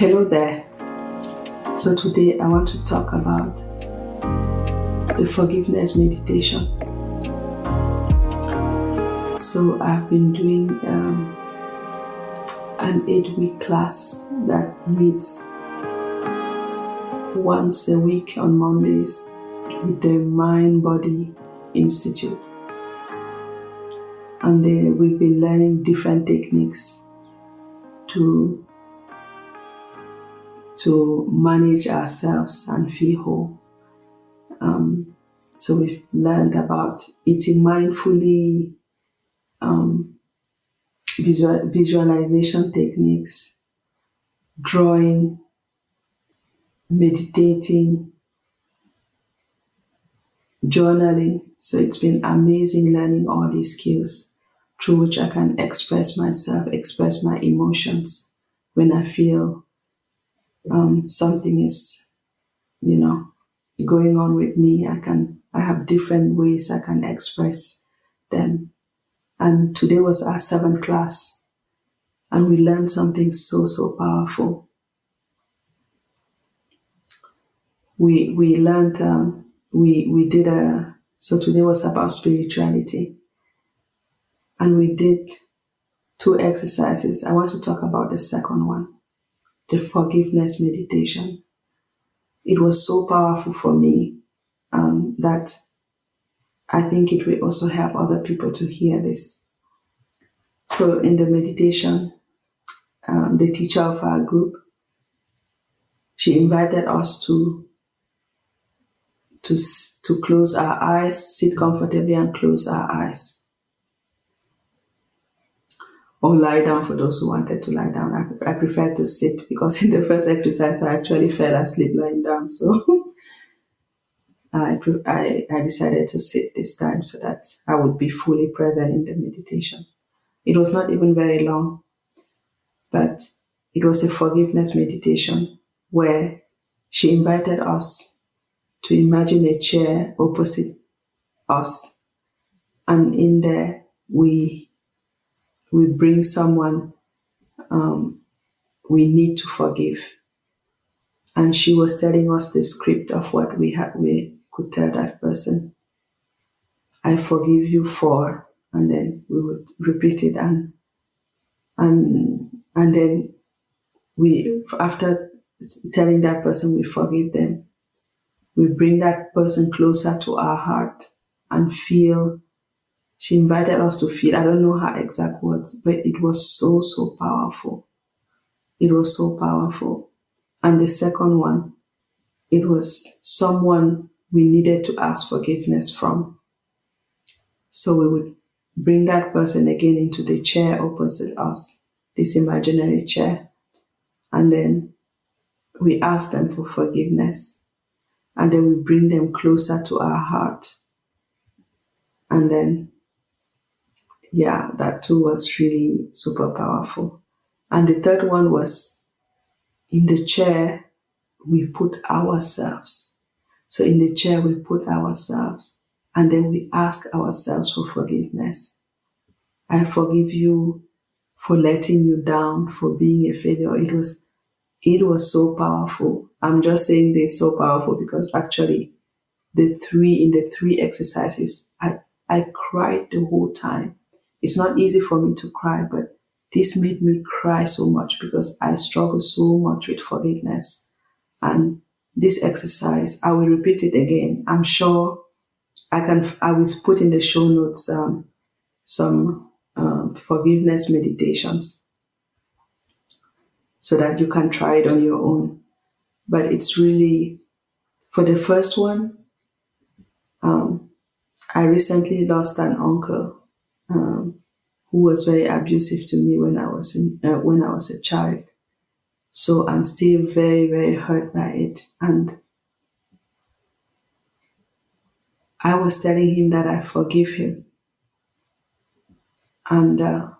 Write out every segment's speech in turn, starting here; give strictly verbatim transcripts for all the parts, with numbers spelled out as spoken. Hello there. So today I want to talk about the forgiveness meditation. So I've been doing um, an eight-week class that meets once a week on Mondays with the Mind Body Institute. And uh, we've been learning different techniques to to manage ourselves and feel whole. Um, so we've learned about eating mindfully, um, visual, visualization techniques, drawing, meditating, journaling. So it's been amazing learning all these skills through which I can express myself, express my emotions when I feel Um, something is, you know, going on with me. I can, I have different ways I can express them. And today was our seventh class, and we learned something so, so powerful. We we learned, um, we we did a. So today was about spirituality, and we did two exercises. I want to talk about the second one, the forgiveness meditation. It was so powerful for me um, that I think it will also help other people to hear this. So in the meditation, um, the teacher of our group, she invited us to, to, to close our eyes, sit comfortably and close our eyes. Or lie down for those who wanted to lie down. I, I prefer to sit because in the first exercise I actually fell asleep lying down. So I, I, I decided to sit this time so that I would be fully present in the meditation. It was not even very long, but it was a forgiveness meditation where she invited us to imagine a chair opposite us. And in there we... we bring someone um, we need to forgive. And she was telling us the script of what we had. We could tell that person, I forgive you for, and then we would repeat it. And, and, and then we, after telling that person we forgive them, we bring that person closer to our heart and feel. She invited us to feel, I don't know her exact words, but it was so, so powerful. It was so powerful. And the second one, it was someone we needed to ask forgiveness from. So we would bring that person again into the chair opposite us, this imaginary chair. And then we ask them for forgiveness. And then we bring them closer to our heart. And then yeah, that too was really super powerful. And the third one was in the chair, we put ourselves. So in the chair, we put ourselves and then we ask ourselves for forgiveness. I forgive you for letting you down, for being a failure. It was, it was so powerful. I'm just saying this so powerful because actually the three, in the three exercises, I, I cried the whole time. It's not easy for me to cry, but this made me cry so much because I struggle so much with forgiveness. And this exercise, I will repeat it again. I'm sure I can. I will put in the show notes um, some um, forgiveness meditations so that you can try it on your own. But it's really, for the first one, um, I recently lost an uncle Um, who was very abusive to me when I was in, uh, when I was a child. So I'm still very, very hurt by it. And I was telling him that I forgive him. And uh,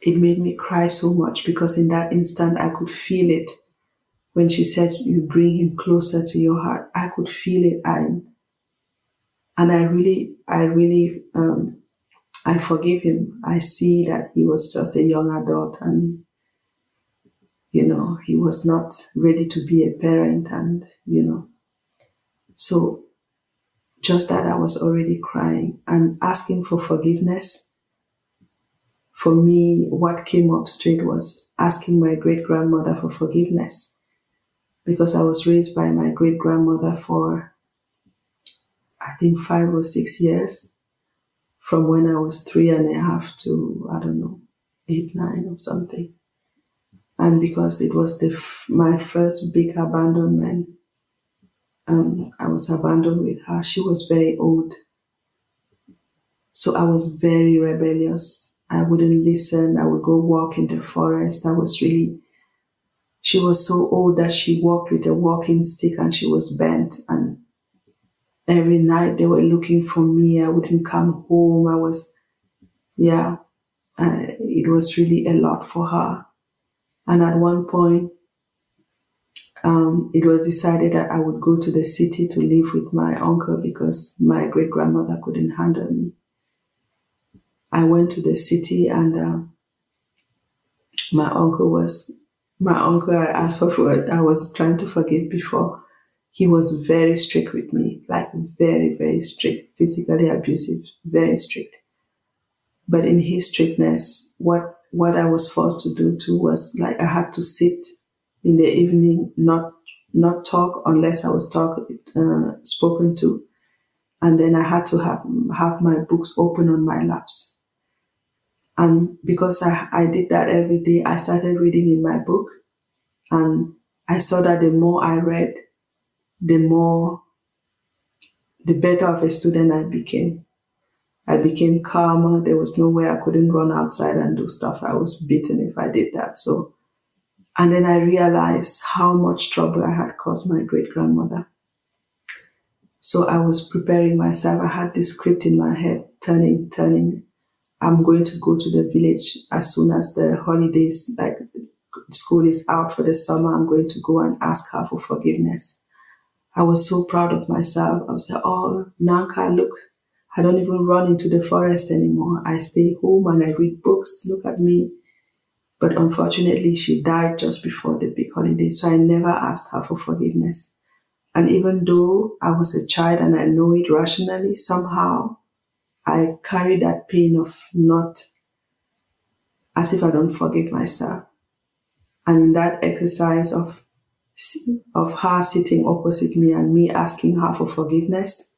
it made me cry so much because in that instant I could feel it. When she said, you bring him closer to your heart, I could feel it. And, and I really, I really... Um, I forgive him. I see that he was just a young adult and you know, he was not ready to be a parent, and, you know, so just that I was already crying and asking for forgiveness. For me, what came up straight was asking my great-grandmother for forgiveness, because I was raised by my great-grandmother for, I think, five or six years, from when I was three and a half to, I don't know, eight, nine or something. And because it was the f my first big abandonment, um, I was abandoned with her. She was very old. So I was very rebellious. I wouldn't listen. I would go walk in the forest. I was really, she was so old that she walked with a walking stick and she was bent. And every night they were looking for me. I wouldn't come home. I was, yeah, uh, it was really a lot for her. And at one point, um, it was decided that I would go to the city to live with my uncle because my great-grandmother couldn't handle me. I went to the city, and uh, my uncle was, my uncle I asked for, for, I was trying to forgive before. He was very strict with me, like very, very strict, physically abusive, very strict. But in his strictness, what, what I was forced to do too was, like, I had to sit in the evening, not, not talk unless I was talk, uh, spoken to. And then I had to have, have my books open on my laps. And because I, I did that every day, I started reading in my book, and I saw that the more I read, the more, the better of a student I became. I became calmer. There was no way I couldn't run outside and do stuff. I was beaten if I did that. So, and then I realized how much trouble I had caused my great-grandmother. So I was preparing myself. I had this script in my head, turning, turning, I'm going to go to the village as soon as the holidays, like school is out for the summer, I'm going to go and ask her for forgiveness. I was so proud of myself. I was like, oh, Nanka, look, I don't even run into the forest anymore. I stay home and I read books, look at me. But unfortunately, she died just before the big holiday, so I never asked her for forgiveness. And even though I was a child and I know it rationally, somehow, I carry that pain of not, as if I don't forgive myself. And in that exercise of, of her sitting opposite me and me asking her for forgiveness,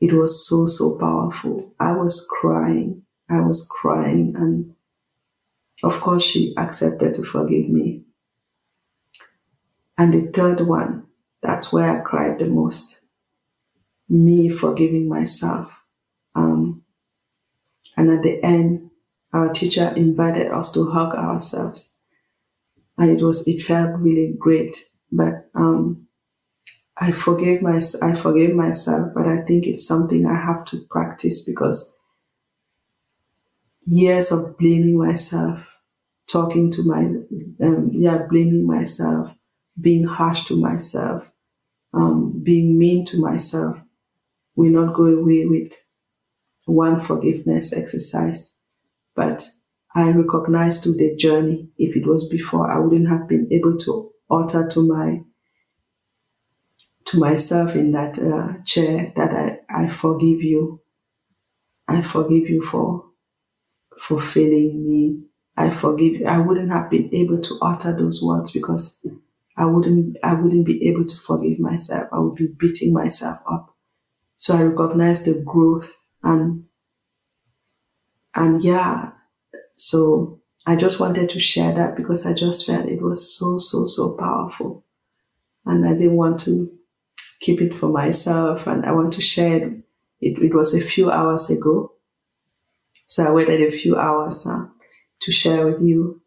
it was so, so powerful. I was crying. I was crying. And of course, she accepted to forgive me. And the third one, that's where I cried the most. Me forgiving myself. Um, and at the end, our teacher invited us to hug ourselves, and it was it felt really great. But um, I forgave my I forgave myself, but I think it's something I have to practice, because years of blaming myself, talking to my um, yeah, blaming myself, being harsh to myself, um, being mean to myself, will not go away with one forgiveness exercise. But I recognized through the journey, if it was before, I wouldn't have been able to alter to my to myself in that uh, chair that I, I forgive you. I forgive you for for failing me. I forgive you. I wouldn't have been able to utter those words, because I wouldn't I wouldn't be able to forgive myself. I would be beating myself up. So I recognized the growth. And, and yeah, so I just wanted to share that, because I just felt it was so, so, so powerful. And I didn't want to keep it for myself, and I want to share it. It, it was a few hours ago, so I waited a few hours uh, to share with you.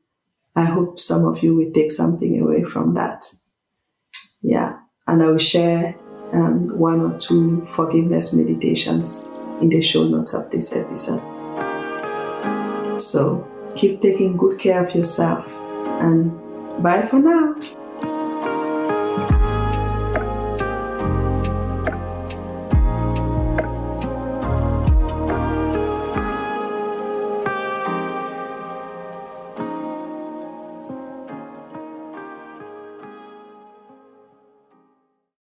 I hope some of you will take something away from that. Yeah, and I will share um, one or two forgiveness meditations in the show notes of this episode. So keep taking good care of yourself, and bye for now.